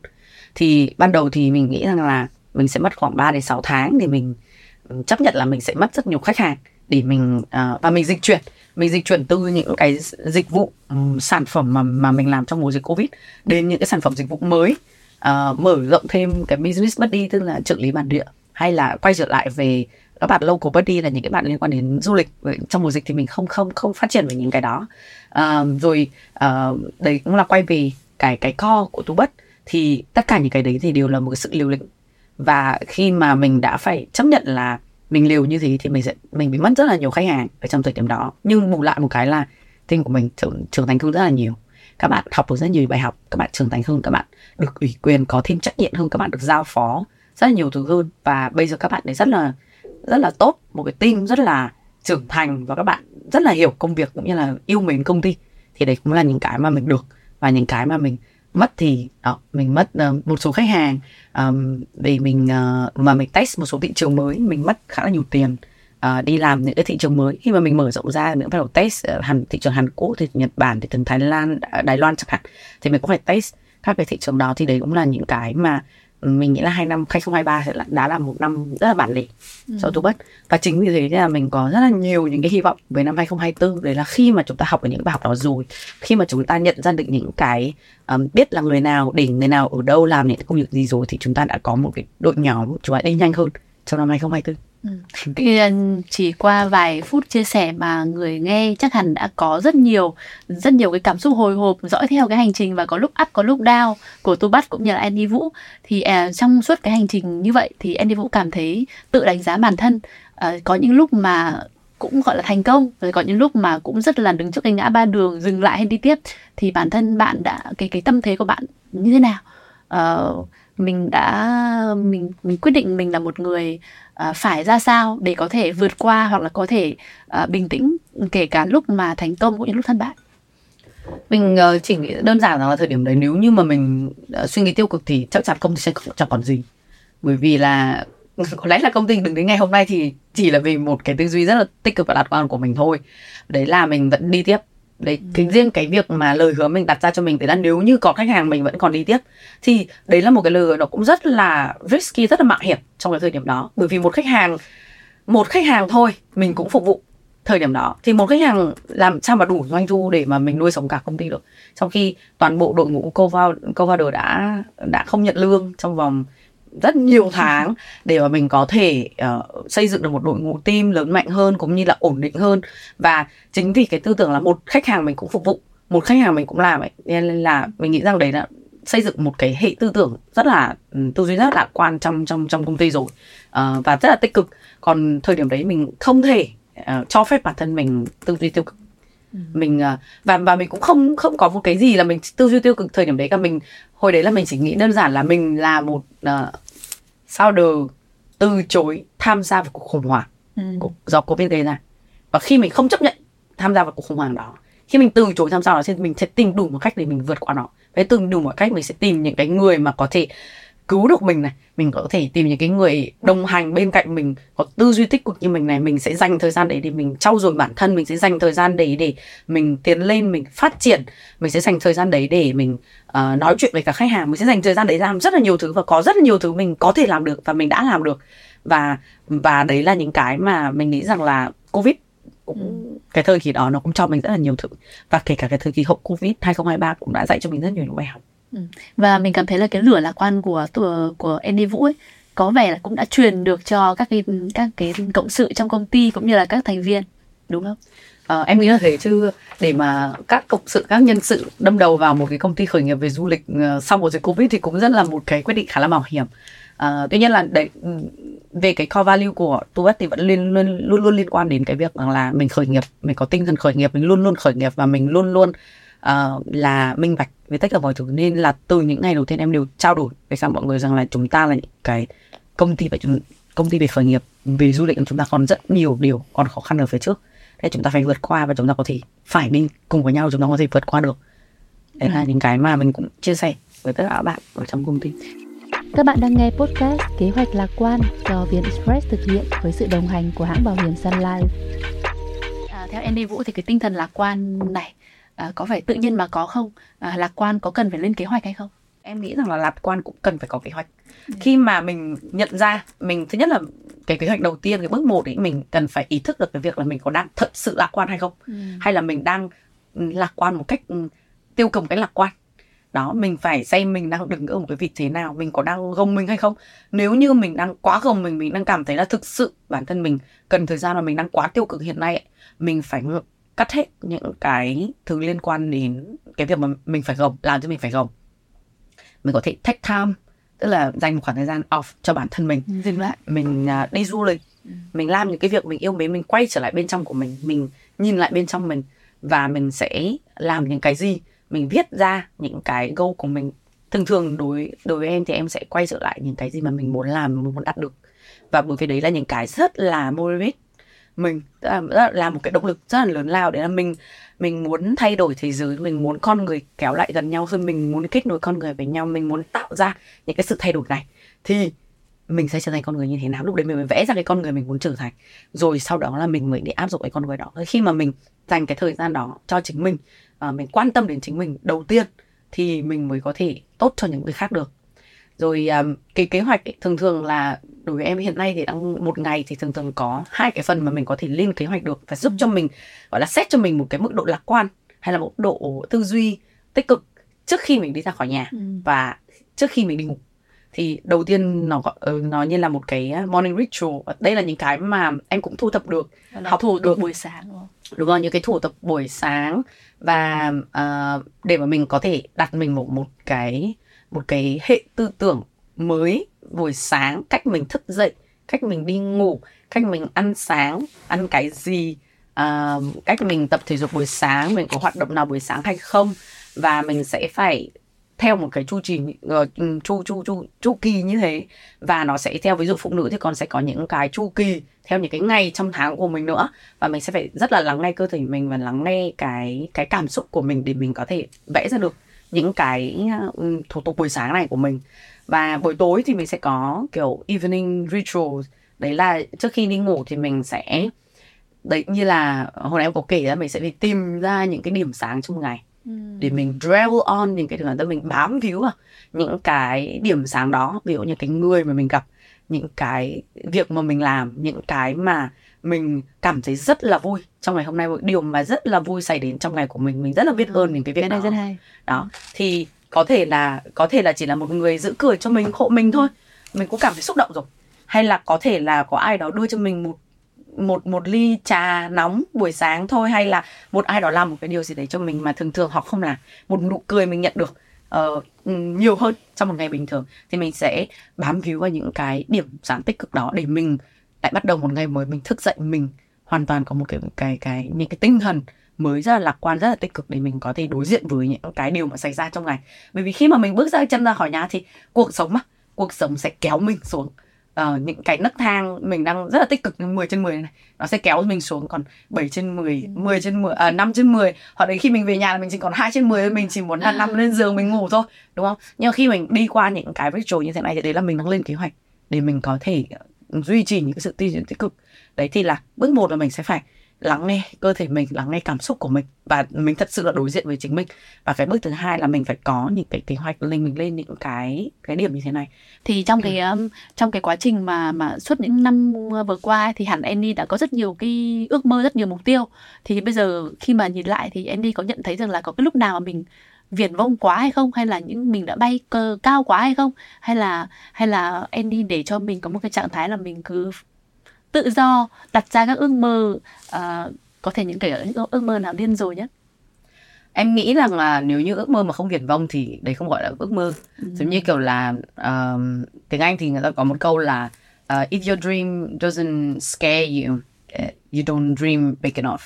Thì ban đầu thì mình nghĩ rằng là mình sẽ mất khoảng ba đến sáu tháng để mình chấp nhận là mình sẽ mất rất nhiều khách hàng, để mình uh, và mình dịch chuyển mình dịch chuyển từ những cái dịch vụ um, sản phẩm mà mà mình làm trong mùa dịch Covid đến những cái sản phẩm dịch vụ mới, uh, mở rộng thêm cái business buddy, tức là trợ lý bản địa, hay là quay trở lại về các bạn local buddy là những cái bạn liên quan đến du lịch. Trong mùa dịch thì mình không không không phát triển về những cái đó. Uh, rồi uh, đấy cũng là quay về cái cái core của Tubudd. Thì tất cả những cái đấy thì đều là một cái sự liều lĩnh, và khi mà mình đã phải chấp nhận là mình liều như thế thì mình sẽ mình bị mất rất là nhiều khách hàng ở trong thời điểm đó. Nhưng bù lại một cái là team của mình trưởng, trưởng thành hơn rất là nhiều. Các bạn học được rất nhiều bài học, các bạn trưởng thành hơn, các bạn được ủy quyền, có thêm trách nhiệm hơn, các bạn được giao phó rất là nhiều thứ hơn. Và bây giờ các bạn đấy rất là rất là tốt, một cái team rất là trưởng thành, và các bạn rất là hiểu công việc cũng như là yêu mến công ty. Thì đấy cũng là những cái mà mình được, và những cái mà mình mất thì đó, mình mất uh, một số khách hàng um, vì mình uh, mà mình test một số thị trường mới, mình mất khá là nhiều tiền uh, đi làm những cái thị trường mới. Khi mà mình mở rộng ra, mình bắt đầu test uh, hàn, thị trường Hàn Quốc, thì Nhật Bản, thì từng Thái Lan, Đài Loan chẳng hạn, thì mình cũng phải test các cái thị trường đó. Thì đấy cũng là những cái mà mình nghĩ là hai năm hai không hai ba sẽ là, đã là một năm rất là bản lề cho Tubudd. Và chính vì thế là mình có rất là nhiều những cái hy vọng về năm hai không hai tư. Đấy là khi mà chúng ta học ở những bài học đó rồi, khi mà chúng ta nhận ra được những cái um, biết là người nào để người nào ở đâu làm những công việc gì rồi, thì chúng ta đã có một cái đội nhóm, chúng ta đi nhanh hơn trong năm hai không hai tư. Ừ. Chỉ qua vài phút chia sẻ mà người nghe chắc hẳn đã có rất nhiều rất nhiều cái cảm xúc hồi hộp dõi theo cái hành trình và có lúc up có lúc down của Tubudd cũng như là Annie Vũ. Thì à, trong suốt cái hành trình như vậy thì Annie Vũ cảm thấy tự đánh giá bản thân, à, có những lúc mà cũng gọi là thành công, rồi có những lúc mà cũng rất là đứng trước cái ngã ba đường, dừng lại hay đi tiếp. Thì bản thân bạn đã cái cái tâm thế của bạn như thế nào? Uh, mình đã mình mình quyết định mình là một người uh, phải ra sao để có thể vượt qua hoặc là có thể uh, bình tĩnh kể cả lúc mà thành công cũng như lúc thất bại. Mình uh, chỉ nghĩ đơn giản là thời điểm đấy nếu như mà mình uh, suy nghĩ tiêu cực thì chắc chắn công ty sẽ chẳng còn gì, bởi vì là có lẽ là công ty đứng đến ngày hôm nay thì chỉ là vì một cái tư duy rất là tích cực và lạc quan của mình thôi. Đấy là mình vẫn đi tiếp. Đấy, cái riêng cái việc mà lời hứa mình đặt ra cho mình, đấy là nếu như có khách hàng mình vẫn còn đi tiếp, thì đấy là một cái lời nó cũng rất là risky, rất là mạo hiểm trong cái thời điểm đó. Bởi vì một khách hàng Một khách hàng thôi mình cũng phục vụ thời điểm đó, thì một khách hàng làm sao mà đủ doanh thu để mà mình nuôi sống cả công ty được, trong khi toàn bộ đội ngũ co-founder đã, đã không nhận lương trong vòng rất nhiều tháng để mà mình có thể uh, xây dựng được một đội ngũ team lớn mạnh hơn cũng như là ổn định hơn. Và chính vì cái tư tưởng là một khách hàng mình cũng phục vụ, một khách hàng mình cũng làm ấy, nên là mình nghĩ rằng đấy là xây dựng một cái hệ tư tưởng rất là tư duy rất là quan trong trong trong công ty rồi, uh, và rất là tích cực. Còn thời điểm đấy mình không thể uh, cho phép bản thân mình tư duy tiêu cực. Mình và và mình cũng không không có một cái gì là mình tư duy tiêu cực thời điểm đấy cả. Mình hồi đấy là mình chỉ nghĩ đơn giản là mình là một uh, founder từ chối tham gia vào cuộc khủng hoảng ừ. do Covid gây ra. Và khi mình không chấp nhận tham gia vào cuộc khủng hoảng đó, khi mình từ chối tham gia đó thì mình sẽ tìm đủ một cách để mình vượt qua nó. Với tìm đủ một cách mình sẽ tìm những cái người mà có thể cứu được mình này, mình có thể tìm những cái người đồng hành bên cạnh mình có tư duy tích cực như mình này, mình sẽ dành thời gian để để mình trau dồi bản thân, mình sẽ dành thời gian để để mình tiến lên, mình phát triển, mình sẽ dành thời gian đấy để mình uh, nói chuyện với cả khách hàng, mình sẽ dành thời gian để làm rất là nhiều thứ, và có rất là nhiều thứ mình có thể làm được và mình đã làm được. Và và đấy là những cái mà mình nghĩ rằng là Covid cũng cái thời kỳ đó nó cũng cho mình rất là nhiều thứ, và kể cả cái thời kỳ hậu Covid hai không hai ba cũng đã dạy cho mình rất nhiều những bài học. Và mình cảm thấy là cái lửa lạc quan của của Annie Vũ ấy có vẻ là cũng đã truyền được cho các cái các cái cộng sự trong công ty cũng như là các thành viên, đúng không? À, em nghĩ là thế, chứ để mà các cộng sự, các nhân sự đâm đầu vào một cái công ty khởi nghiệp về du lịch sau một dịch Covid thì cũng rất là một cái quyết định khá là mạo hiểm. À, tuy nhiên là đấy, về cái core value của Tubudd thì vẫn luôn luôn luôn luôn liên quan đến cái việc là mình khởi nghiệp, mình có tinh thần khởi nghiệp, mình luôn luôn khởi nghiệp và mình luôn luôn Uh, là minh bạch với tất cả mọi thứ. Nên là từ những ngày đầu tiên em đều trao đổi với cả mọi người rằng là chúng ta là những cái công ty về, công ty về khởi nghiệp về du lịch, chúng ta còn rất nhiều điều còn khó khăn ở phía trước, thế chúng ta phải vượt qua và chúng ta có thể phải đi cùng với nhau, chúng ta có thể vượt qua được. Đấy ừ. là những cái mà mình cũng chia sẻ với tất cả các bạn ở trong công ty. Các bạn đang nghe podcast Kế hoạch lạc quan do VnExpress thực hiện với sự đồng hành của hãng bảo hiểm Sun Life. À, theo Annie Vũ thì cái tinh thần lạc quan này À, có phải tự nhiên mà có không? À, lạc quan có cần phải lên kế hoạch hay không? Em nghĩ rằng là lạc quan cũng cần phải có kế hoạch. Ừ. Khi mà mình nhận ra, mình thứ nhất là cái kế hoạch đầu tiên, cái bước một ấy, mình cần phải ý thức được cái việc là mình có đang thật sự lạc quan hay không? Ừ. Hay là mình đang lạc quan một cách tiêu cực, một cách lạc quan. Đó, mình phải xem mình đang đứng ở một cái vị thế nào, mình có đang gồng mình hay không. Nếu như mình đang quá gồng mình, mình đang cảm thấy là thực sự bản thân mình cần thời gian mà mình đang quá tiêu cực hiện nay ấy, mình phải ngược cắt hết những cái thứ liên quan đến cái việc mà mình phải gồng, làm cho mình phải gồng. Mình có thể take time, tức là dành một khoảng thời gian off cho bản thân mình. Dừng lại. Mình uh, đi du lịch, ừ. mình làm những cái việc mình yêu mến, mình quay trở lại bên trong của mình, mình nhìn lại bên trong mình và mình sẽ làm những cái gì, mình viết ra những cái goal của mình. Thường thường đối đối với em thì em sẽ quay trở lại những cái gì mà mình muốn làm, mình muốn đạt được. Và bởi vì đấy là những cái rất là motivate mình, là, là một cái động lực rất là lớn lao. Đấy là mình mình muốn thay đổi thế giới, mình muốn con người kéo lại gần nhau hơn, mình muốn kết nối con người với nhau, mình muốn tạo ra những cái sự thay đổi này thì mình sẽ trở thành con người như thế nào. Lúc đấy mình mới vẽ ra cái con người mình muốn trở thành, rồi sau đó là mình mới để áp dụng cái con người đó. Khi mà mình dành cái thời gian đó cho chính mình, uh, mình quan tâm đến chính mình đầu tiên thì mình mới có thể tốt cho những người khác được. Rồi um, cái kế hoạch ấy, thường thường là đối với em hiện nay thì đang một ngày thì thường thường có hai cái phần mà mình có thể lên kế hoạch được và giúp cho mình, gọi là set cho mình một cái mức độ lạc quan hay là một độ tư duy tích cực trước khi mình đi ra khỏi nhà và trước khi mình đi ngủ. Thì đầu tiên nó nó như là một cái morning ritual. Đây là những cái mà em cũng thu thập được, học thủ được buổi sáng. Đúng rồi, những cái thủ tập buổi sáng. Và uh, để mà mình có thể đặt mình một, một cái một cái hệ tư tưởng mới buổi sáng, cách mình thức dậy, cách mình đi ngủ, cách mình ăn sáng, ăn cái gì, uh, cách mình tập thể dục buổi sáng, mình có hoạt động nào buổi sáng hay không. Và mình sẽ phải theo một cái chu trình uh, chu chu chu chu kỳ như thế, và nó sẽ theo, ví dụ phụ nữ thì còn sẽ có những cái chu kỳ theo những cái ngày trong tháng của mình nữa, và mình sẽ phải rất là lắng nghe cơ thể mình và lắng nghe cái cái cảm xúc của mình để mình có thể vẽ ra được những cái uh, thủ tục buổi sáng này của mình. Và buổi tối thì mình sẽ có kiểu evening rituals, đấy là trước khi đi ngủ thì mình sẽ, đấy như là hồi nãy em có kể là mình sẽ phải tìm ra những cái điểm sáng trong ngày. Để mình dwell on những cái thứ, mình bám víu vào những cái điểm sáng đó. Ví dụ như cái người mà mình gặp, những cái việc mà mình làm, những cái mà mình cảm thấy rất là vui trong ngày hôm nay, điều mà rất là vui xảy đến trong ngày của mình. Mình rất là biết ơn những cái việc cái đó. Này rất hay. Đó, thì có thể là Có thể là chỉ là một người giữ cười cho mình, hộ mình thôi, mình cũng cảm thấy xúc động rồi. Hay là có thể là có ai đó đưa cho mình một một một ly trà nóng buổi sáng thôi, hay là một ai đó làm một cái điều gì đấy cho mình mà thường thường họ không làm, một nụ cười mình nhận được uh, nhiều hơn trong một ngày bình thường. Thì mình sẽ bám víu vào những cái điểm sáng tích cực đó để mình lại bắt đầu một ngày mới, mình thức dậy mình hoàn toàn có một cái cái cái những cái tinh thần mới rất là lạc quan, rất là tích cực để mình có thể đối diện với những cái điều mà xảy ra trong ngày. Bởi vì khi mà mình bước ra chân ra khỏi nhà thì cuộc sống mà cuộc sống sẽ kéo mình xuống. Uh, những cái nấc thang mình đang rất là tích cực mười trên mười này, nó sẽ kéo mình xuống còn bảy trên mười, mười trên mười, uh, năm trên mười. Hoặc đến khi mình về nhà là mình chỉ còn hai trên mười, mình chỉ muốn là nằm lên giường mình ngủ thôi, đúng không? Nhưng khi mình đi qua những cái ritual như thế này thì đấy là mình đang lên kế hoạch để mình có thể duy trì những cái sự tích cực. Đấy thì là bước một là mình sẽ phải lắng nghe cơ thể mình, lắng nghe cảm xúc của mình, và mình thật sự là đối diện với chính mình. Và cái bước thứ hai là mình phải có những cái kế hoạch lên mình lên những cái cái điểm như thế này. Thì trong cái ừ. trong cái quá trình mà mà suốt những năm vừa qua thì hẳn Annie đã có rất nhiều cái ước mơ, rất nhiều mục tiêu. Thì bây giờ khi mà nhìn lại thì Annie có nhận thấy rằng là có cái lúc nào mà mình viển vông quá hay không, hay là những mình đã bay cơ cao quá hay không, hay là hay là Annie để cho mình có một cái trạng thái là mình cứ tự do đặt ra các ước mơ, uh, có thể những cái ước mơ nào điên rồ nhất? Em nghĩ rằng là nếu như ước mơ mà không viển vông thì đấy không gọi là ước mơ. Ừ. Giống như kiểu là uh, tiếng Anh thì người ta có một câu là uh, if your dream doesn't scare you, you don't dream big enough,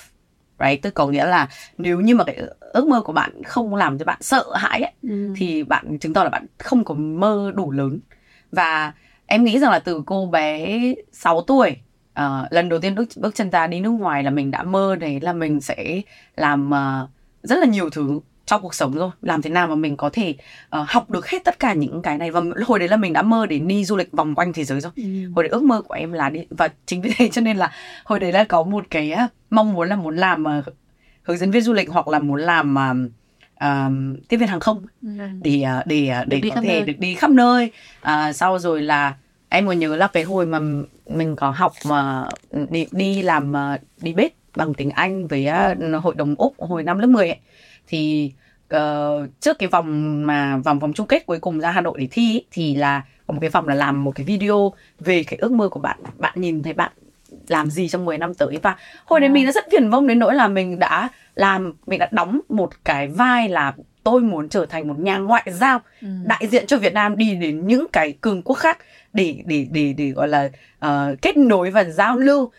right? Tức có nghĩa là nếu như mà cái ước mơ của bạn không làm cho bạn sợ hãi ấy, ừ. thì bạn chứng tỏ là bạn không có mơ đủ lớn. Và em nghĩ rằng là từ cô bé sáu tuổi, Uh, lần đầu tiên bước, bước chân ra đi nước ngoài là mình đã mơ đấy là mình sẽ làm uh, rất là nhiều thứ trong cuộc sống rồi. Làm thế nào mà mình có thể uh, học được hết tất cả những cái này. Và hồi đấy là mình đã mơ để đi du lịch vòng quanh thế giới rồi. ừ. Hồi đấy ước mơ của em là đi. Và chính vì thế cho nên là hồi đấy là có một cái uh, mong muốn là muốn làm uh, hướng dẫn viên du lịch, hoặc là muốn làm uh, uh, tiếp viên hàng không. ừ. Để, uh, để, uh, để, để có thể nơi. được đi khắp nơi. uh, Sau rồi là em còn nhớ là cái hồi mà mình có học mà đi, đi làm đi bếp bằng tiếng Anh với hội đồng Úc hồi năm lớp mười ấy, thì uh, trước cái vòng mà vòng vòng chung kết cuối cùng ra Hà Nội để thi ấy, thì là có một cái vòng là làm một cái video về cái ước mơ của bạn, bạn nhìn thấy bạn làm gì trong mười năm tới. Và hồi đấy mình đã rất viển vông đến nỗi là mình đã làm mình đã đóng một cái vai là tôi muốn trở thành một nhà ngoại giao, ừ. đại diện cho Việt Nam đi đến những cái cường quốc khác để để để để gọi là uh, kết nối và giao lưu uh,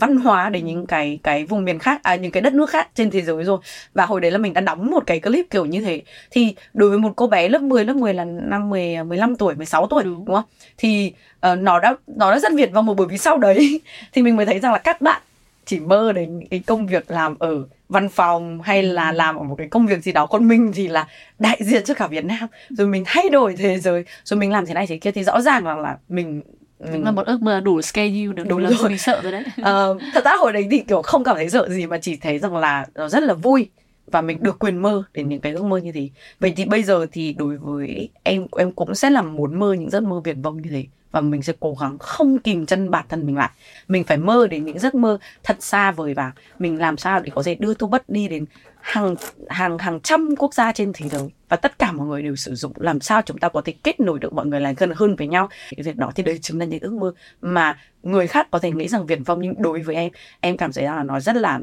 văn hóa đến những cái cái vùng miền khác, à, những cái đất nước khác trên thế giới rồi. Và hồi đấy là mình đã đóng một cái clip kiểu như thế. Thì đối với một cô bé lớp mười lớp mười là năm mười, mười lăm tuổi, mười sáu tuổi, đúng không? Thì uh, nó đã nó đã rất Việt vào một, bởi vì sau đấy thì mình mới thấy rằng là các bạn chỉ mơ đến cái công việc làm ở văn phòng hay là làm ở một cái công việc gì đó, còn mình thì là đại diện cho cả Việt Nam, rồi mình thay đổi thế giới, rồi mình làm thế này thế kia. Thì rõ ràng là, là mình mình là một ước mơ đủ scale được, đúng rồi, mình sợ rồi đấy. Uh, thật ra hồi đấy thì kiểu không cảm thấy sợ gì, mà chỉ thấy rằng là nó rất là vui và mình được quyền mơ đến những cái ước mơ như thế. Vậy thì bây giờ thì đối với em em cũng sẽ là muốn mơ những giấc mơ viển vông như thế, và mình sẽ cố gắng không kìm chân bản thân mình lại. Mình phải mơ đến những giấc mơ thật xa vời và mình làm sao để có thể đưa Tubudd đi đến hàng hàng hàng trăm quốc gia trên thế giới và tất cả mọi người đều sử dụng. Làm sao chúng ta có thể kết nối được mọi người lại gần hơn với nhau? Cái việc đó thì đấy chính là những ước mơ mà người khác có thể nghĩ rằng viển vông, nhưng đối với em, em cảm thấy là nó rất là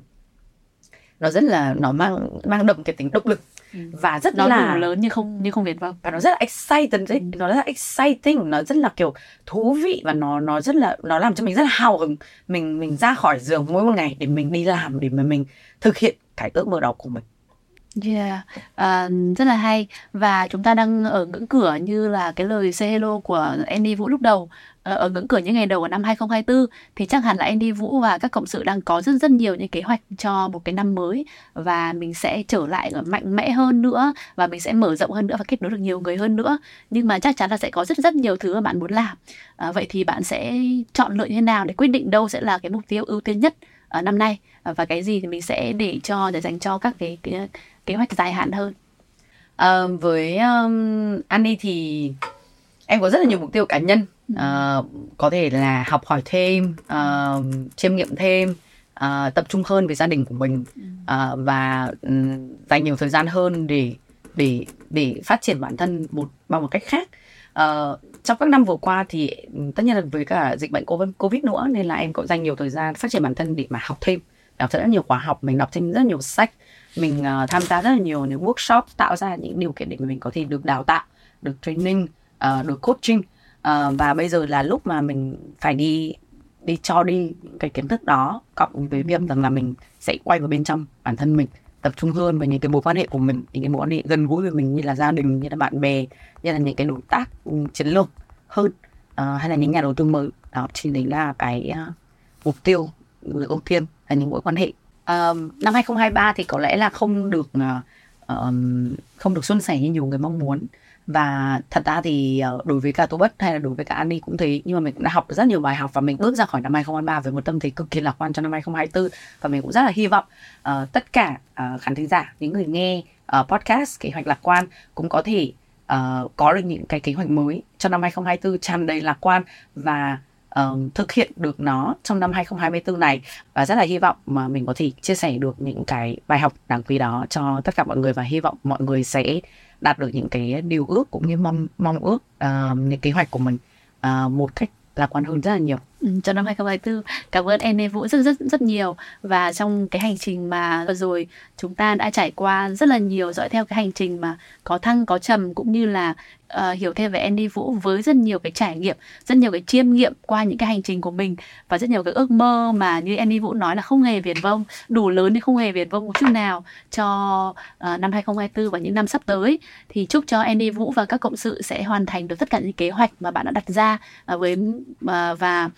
nó rất là nó mang mang đậm cái tính động lực. Ừ. Và rất nó là lớn nhưng không nhưng không viển vông, và nó rất là exciting, ừ. nó rất là exciting, nó rất là kiểu thú vị, và nó nó rất là nó làm cho mình rất là hào hứng. Mình mình ra khỏi giường mỗi một ngày để mình đi làm, để mà mình thực hiện cái ước mơ đó của mình. Yeah, uh, rất là hay. Và chúng ta đang ở ngưỡng cửa, như là cái lời say hello của Annie Vũ lúc đầu, ở ngưỡng cửa những ngày đầu của năm hai không hai tư, thì chắc hẳn là Annie Vũ và các cộng sự đang có rất rất nhiều những kế hoạch cho một cái năm mới, và mình sẽ trở lại mạnh mẽ hơn nữa, và mình sẽ mở rộng hơn nữa và kết nối được nhiều người hơn nữa. Nhưng mà chắc chắn là sẽ có rất rất nhiều thứ mà bạn muốn làm. À, vậy thì bạn sẽ chọn lựa như thế nào để quyết định đâu sẽ là cái mục tiêu ưu tiên nhất ở năm nay, và cái gì thì mình sẽ để cho để dành cho các cái, cái kế hoạch dài hạn hơn? À, với um, Annie thì em có rất là nhiều mục tiêu cá nhân. Uh, có thể là học hỏi thêm, uh, chiêm nghiệm thêm, uh, tập trung hơn về gia đình của mình, uh, và um, dành nhiều thời gian hơn để để để phát triển bản thân một bằng một cách khác. Uh, trong các năm vừa qua thì tất nhiên là với cả dịch bệnh Covid nữa, nên là em cũng dành nhiều thời gian phát triển bản thân để mà học thêm, đọc rất là nhiều khóa học, mình đọc thêm rất nhiều sách, mình uh, tham gia rất là nhiều những workshop, tạo ra những điều kiện để mình có thể được đào tạo, được training, uh, được coaching. Uh, và bây giờ là lúc mà mình phải đi đi cho đi cái kiến thức đó, cộng với việc rằng là mình sẽ quay vào bên trong bản thân mình, tập trung hơn vào những cái mối quan hệ của mình, những cái mối quan hệ gần gũi với mình, như là gia đình, như là bạn bè, như là những cái đối tác chiến lược hơn, uh, hay là những nhà đầu tư mới. Đó chỉ đấy là cái uh, mục tiêu ưu tiên là những mối quan hệ. Uh, năm hai không hai ba thì có lẽ là không được uh, không được suôn sẻ như nhiều người mong muốn. Và thật ra thì đối với cả Tubudd hay là đối với cả Annie cũng thế, nhưng mà mình cũng đã học rất nhiều bài học, và mình bước ra khỏi năm hai không hai ba với một tâm thế cực kỳ lạc quan cho năm hai không hai tư. Và mình cũng rất là hy vọng uh, tất cả uh, khán thính giả, những người nghe uh, podcast Kế hoạch lạc quan cũng có thể uh, có được những cái kế hoạch mới cho năm hai không hai tư tràn đầy lạc quan, và uh, thực hiện được nó trong năm hai không hai tư này. Và rất là hy vọng mà mình có thể chia sẻ được những cái bài học đáng quý đó cho tất cả mọi người, và hy vọng mọi người sẽ đạt được những cái điều ước cũng như mong mong ước, uh, những kế hoạch của mình uh, một cách lạc quan hơn rất là nhiều. Ừ, cho năm hai không hai tư. Cảm ơn Annie Vũ rất rất rất nhiều. Và trong cái hành trình mà vừa rồi chúng ta đã trải qua rất là nhiều, dõi theo cái hành trình mà có thăng có trầm, cũng như là uh, hiểu thêm về Annie Vũ với rất nhiều cái trải nghiệm, rất nhiều cái chiêm nghiệm qua những cái hành trình của mình, và rất nhiều cái ước mơ mà như Annie Vũ nói là không hề viển vông, đủ lớn nhưng không hề viển vông một chút nào cho uh, năm hai không hai tư và những năm sắp tới. Thì chúc cho Annie Vũ và các cộng sự sẽ hoàn thành được tất cả những kế hoạch mà bạn đã đặt ra, uh, với uh, và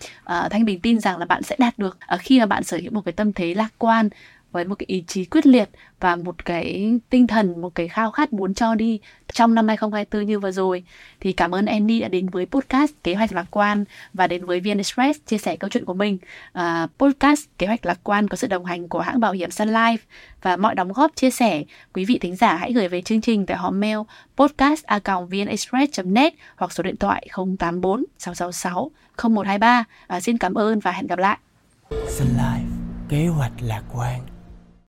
Uh, Thanh Bình tin rằng là bạn sẽ đạt được uh, khi mà bạn sở hữu một cái tâm thế lạc quan, với một cái ý chí quyết liệt, và một cái tinh thần, một cái khao khát muốn cho đi trong năm hai không hai tư như vừa rồi. Thì cảm ơn Annie đã đến với podcast Kế hoạch lạc quan, và đến với VnExpress chia sẻ câu chuyện của mình. uh, Podcast Kế hoạch lạc quan có sự đồng hành của hãng bảo hiểm Sun Life, và mọi đóng góp chia sẻ, quý vị thính giả hãy gửi về chương trình tại hòm mail podcast a còng vnexpress chấm net hoặc số điện thoại không tám bốn sáu sáu sáu không một hai ba. uh, Xin cảm ơn và hẹn gặp lại. Sun Life Kế hoạch lạc quan.